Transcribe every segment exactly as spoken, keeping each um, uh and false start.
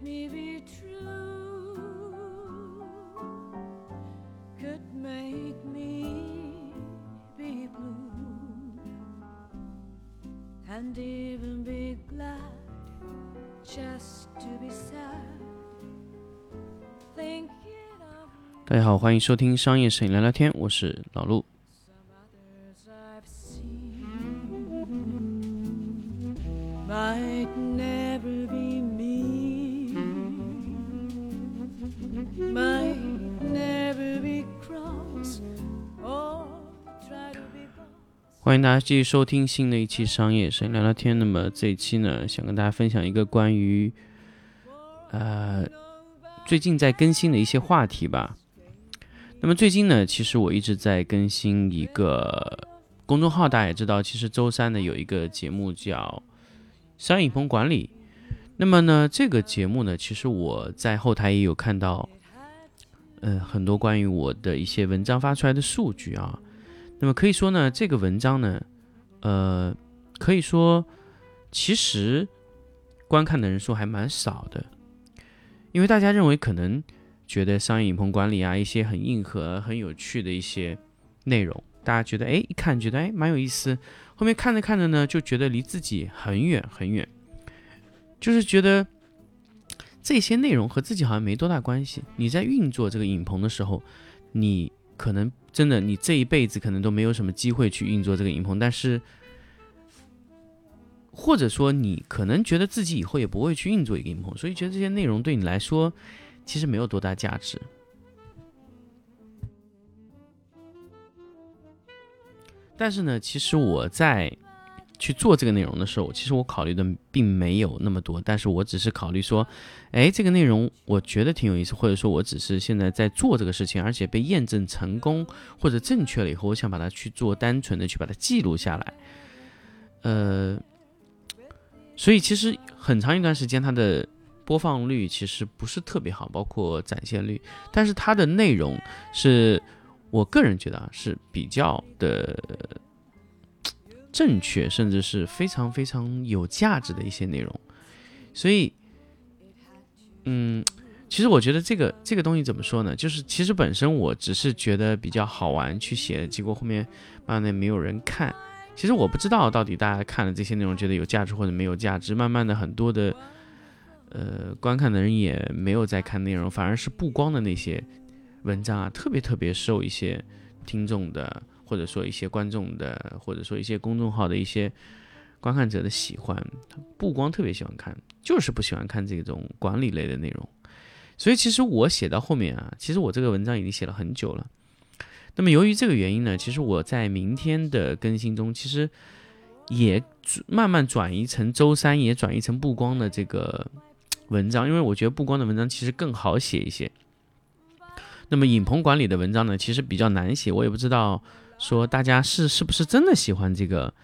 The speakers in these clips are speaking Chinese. me be true could make me be blue and even be glad just to be sad thinking of 大家好，欢迎收听商业摄影聊聊天，我是老陆。Might never be me, might never be cross, or try to be boss. 欢迎大家继续收听新的一期商业摄影聊聊天。那么这一期呢，想跟大家分享一个关于呃最近在更新的一些话题吧。那么最近呢，其实我一直在更新一个公众号，大家也知道，其实周三呢有一个节目叫商业影棚管理。那么呢，这个节目呢，其实我在后台也有看到，呃，很多关于我的一些文章发出来的数据啊。那么可以说呢，这个文章呢，呃，可以说其实观看的人数还蛮少的，因为大家认为可能觉得商业影棚管理啊，一些很硬核、很有趣的一些内容，大家觉得哎，一看觉得哎蛮有意思。后面看着看着呢，就觉得离自己很远很远，就是觉得这些内容和自己好像没多大关系。你在运作这个影棚的时候，你可能真的你这一辈子可能都没有什么机会去运作这个影棚，但是或者说你可能觉得自己以后也不会去运作一个影棚，所以觉得这些内容对你来说其实没有多大价值。但是呢，其实我在去做这个内容的时候，其实我考虑的并没有那么多，但是我只是考虑说，哎，这个内容我觉得挺有意思，或者说我只是现在在做这个事情，而且被验证成功或者正确了以后，我想把它去做单纯的去把它记录下来。呃，所以其实很长一段时间它的播放率其实不是特别好，包括展现率，但是它的内容是我个人觉得是比较的正确，甚至是非常非常有价值的一些内容。所以嗯，其实我觉得这个这个东西怎么说呢，就是其实本身我只是觉得比较好玩去写，结果后面慢慢没有人看。其实我不知道到底大家看了这些内容觉得有价值或者没有价值，慢慢的很多的呃观看的人也没有在看内容，反而是曝光的那些文章啊，特别特别受一些听众的，或者说一些观众的，或者说一些公众号的一些观看者的喜欢，不光特别喜欢看，就是不喜欢看这种管理类的内容。所以其实我写到后面啊，其实我这个文章已经写了很久了。那么由于这个原因呢，其实我在明天的更新中，其实也慢慢转移成周三，也转移成不光的这个文章，因为我觉得不光的文章其实更好写一些。那么影棚管理的文章呢，其实比较难写，我也不知道说大家是是不是真的喜欢这个，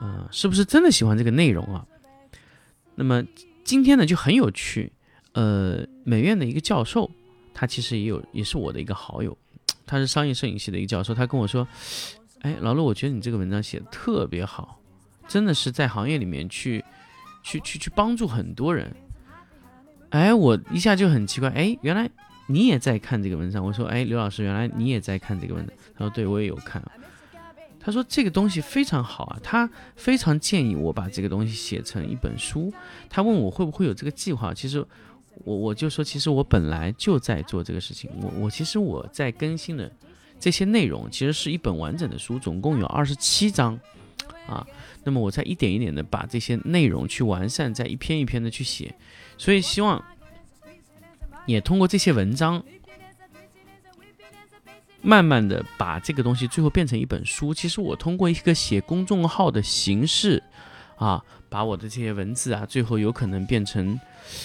呃，是不是真的喜欢这个内容啊？那么今天呢就很有趣，呃，美院的一个教授，他其实也有也是我的一个好友，他是商业摄影系的一个教授，他跟我说，哎，老陆，我觉得你这个文章写的特别好，真的是在行业里面去去去去帮助很多人。哎，我一下就很奇怪，哎，原来你也在看这个文章。我说哎，刘老师，原来你也在看这个文章。他说对，我也有看。他说这个东西非常好啊，他非常建议我把这个东西写成一本书。他问我会不会有这个计划，其实我我就说，其实我本来就在做这个事情。我我其实我在更新的这些内容其实是一本完整的书，总共有二十七章啊。那么我在一点一点的把这些内容去完善，再一篇一篇的去写，所以希望也通过这些文章慢慢的把这个东西最后变成一本书。其实我通过一个写公众号的形式啊，把我的这些文字啊最后有可能变成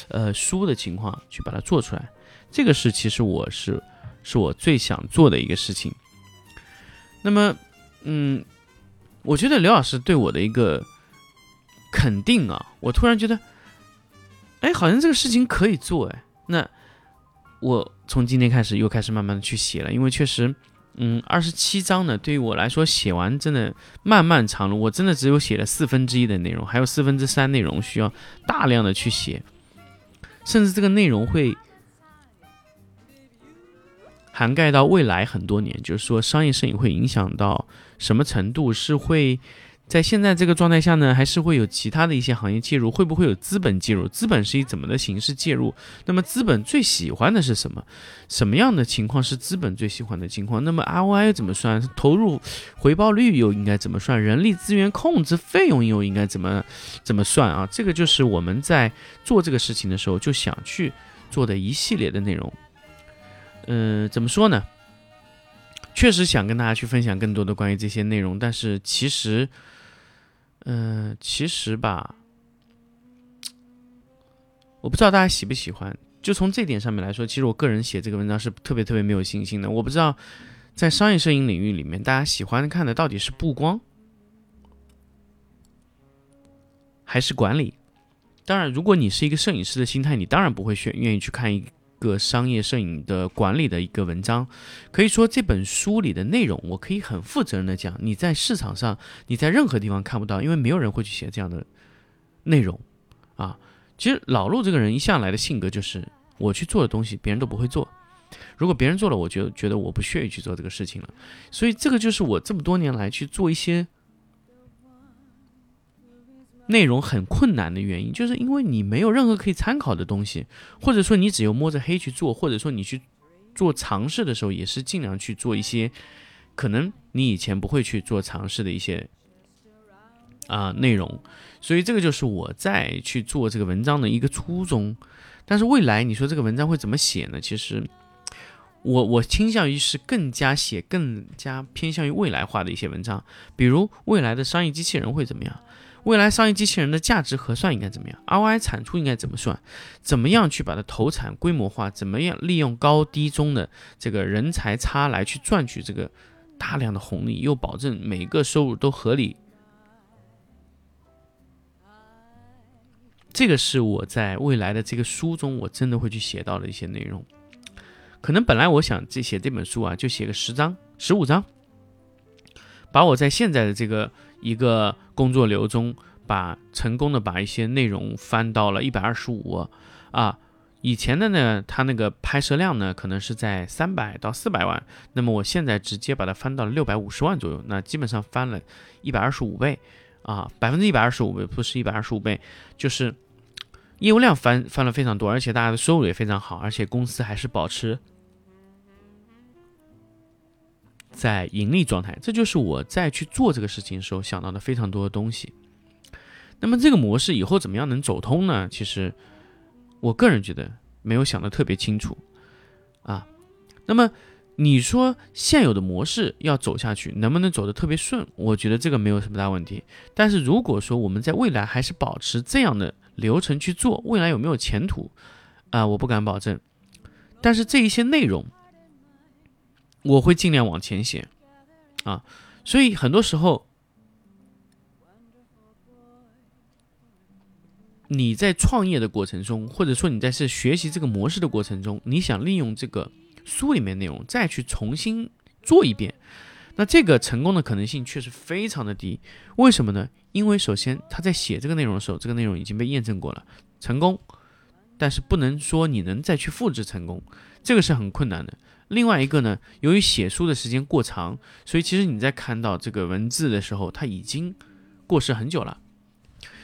呃书的情况去把它做出来，这个是其实我是是我最想做的一个事情。那么嗯，我觉得刘老师对我的一个肯定啊，我突然觉得哎，好像这个事情可以做。哎，那我从今天开始又开始慢慢的去写了，因为确实嗯，二十七章呢对于我来说写完真的漫漫长路，我真的只有写了四分之一的内容，还有四分之三内容需要大量的去写。甚至这个内容会涵盖到未来很多年，就是说商业摄影会影响到什么程度，是会在现在这个状态下呢，还是会有其他的一些行业介入，会不会有资本介入，资本是以怎么的形式介入，那么资本最喜欢的是什么，什么样的情况是资本最喜欢的情况，那么 R O I 又怎么算，投入回报率又应该怎么算，人力资源控制费用又应该怎么怎么算啊？这个就是我们在做这个事情的时候就想去做的一系列的内容。呃，怎么说呢，确实想跟大家去分享更多的关于这些内容，但是其实嗯、呃，其实吧，我不知道大家喜不喜欢。就从这点上面来说，其实我个人写这个文章是特别特别没有信心的。我不知道在商业摄影领域里面，大家喜欢看的到底是布光，还是管理？当然，如果你是一个摄影师的心态，你当然不会选愿意去看一个商业摄影的管理的一个文章。可以说这本书里的内容我可以很负责任的讲，你在市场上你在任何地方看不到，因为没有人会去写这样的内容啊。其实老陆这个人一向来的性格就是我去做的东西别人都不会做，如果别人做了我就觉得我不屑于去做这个事情了，所以这个就是我这么多年来去做一些内容很困难的原因，就是因为你没有任何可以参考的东西，或者说你只有摸着黑去做，或者说你去做尝试的时候也是尽量去做一些可能你以前不会去做尝试的一些、呃、内容，所以这个就是我在去做这个文章的一个初衷。但是未来你说这个文章会怎么写呢，其实我我倾向于是更加写更加偏向于未来化的一些文章，比如未来的商业机器人会怎么样，未来商业机器人的价值核算应该怎么样 ，R O I 产出应该怎么算，怎么样去把它投产规模化，怎么样利用高低中的这个人才差来去赚取这个大量的红利，又保证每个收入都合理。这个是我在未来的这个书中我真的会去写到的一些内容。可能本来我想写这本书啊，就写个十章、十五章，把我在现在的这个一个工作流中把成功的把一些内容翻到了一百二十五啊，以前的呢它那个拍摄量呢可能是在三百到四百万，那么我现在直接把它翻到了六百五十万左右，那基本上翻了一百二十五倍啊， 百分之一百二十五 倍，不是一百二十五倍，就是业务量 翻, 翻了非常多，而且大家的收入也非常好，而且公司还是保持在盈利状态，这就是我在去做这个事情的时候想到的非常多的东西。那么这个模式以后怎么样能走通呢？其实我个人觉得没有想得特别清楚啊。那么你说现有的模式要走下去，能不能走得特别顺？我觉得这个没有什么大问题。但是如果说我们在未来还是保持这样的流程去做，未来有没有前途啊？我不敢保证。但是这一些内容，我会尽量往前写啊，所以很多时候你在创业的过程中，或者说你在是学习这个模式的过程中，你想利用这个书里面内容再去重新做一遍，那这个成功的可能性确实非常的低。为什么呢？因为首先他在写这个内容的时候，这个内容已经被验证过了成功，但是不能说你能再去复制成功，这个是很困难的。另外一个呢，由于写书的时间过长，所以其实你在看到这个文字的时候，它已经过时很久了。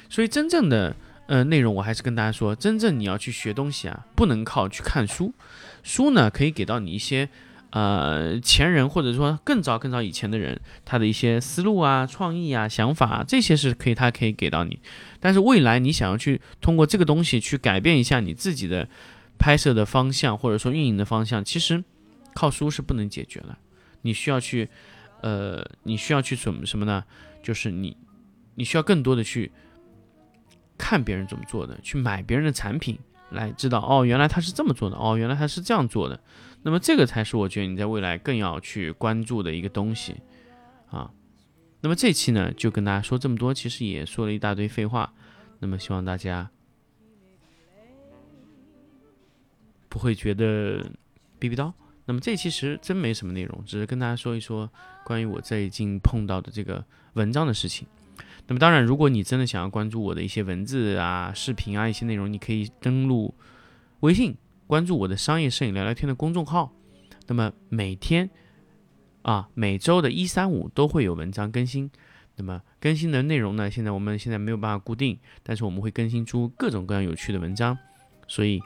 所以真正的呃内容，我还是跟大家说，真正你要去学东西啊，不能靠去看书。书呢，可以给到你一些呃前人或者说更早更早以前的人他的一些思路啊、创意啊、想法啊，这些是可以他可以给到你。但是未来你想要去通过这个东西去改变一下你自己的拍摄的方向，或者说运营的方向，其实靠书是不能解决的，你需要去，呃，你需要去什么什么呢？就是你，你需要更多的去看别人怎么做的，去买别人的产品，来知道哦，原来他是这么做的，哦，原来他是这样做的。那么这个才是我觉得你在未来更要去关注的一个东西啊。那么这期呢，就跟大家说这么多，其实也说了一大堆废话。那么希望大家不会觉得逼逼叨。那么这期其实真没什么内容，只是跟大家说一说关于我最近碰到的这个文章的事情。那么当然，如果你真的想要关注我的一些文字啊、视频啊一些内容，你可以登录微信关注我的商业摄影聊聊天的公众号，那么每天啊每周的一三五都会有文章更新。那么更新的内容呢，现在我们现在没有办法固定，但是我们会更新出各种各样有趣的文章，所以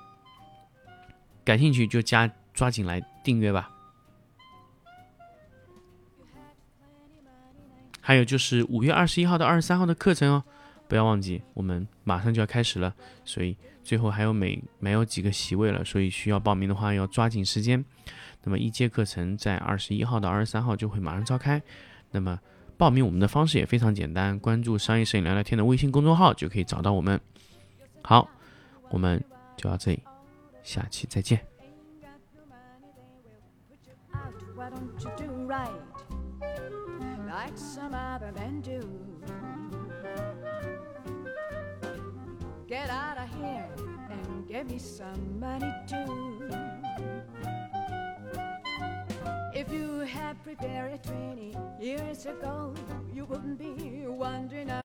感兴趣就加抓紧来订阅吧。还有就是五月二十一号到二十三号的课程哦，不要忘记，我们马上就要开始了，所以最后还有没没有几个席位了，所以需要报名的话要抓紧时间。那么一阶课程在二十一号到二十三号就会马上召开。那么报名我们的方式也非常简单，关注商业摄影聊聊天的微信公众号就可以找到我们。好，我们就到这里，下期再见。Like some other men do. Get out of here and give me some money too. If you had prepared it twenty years ago, you wouldn't be wondering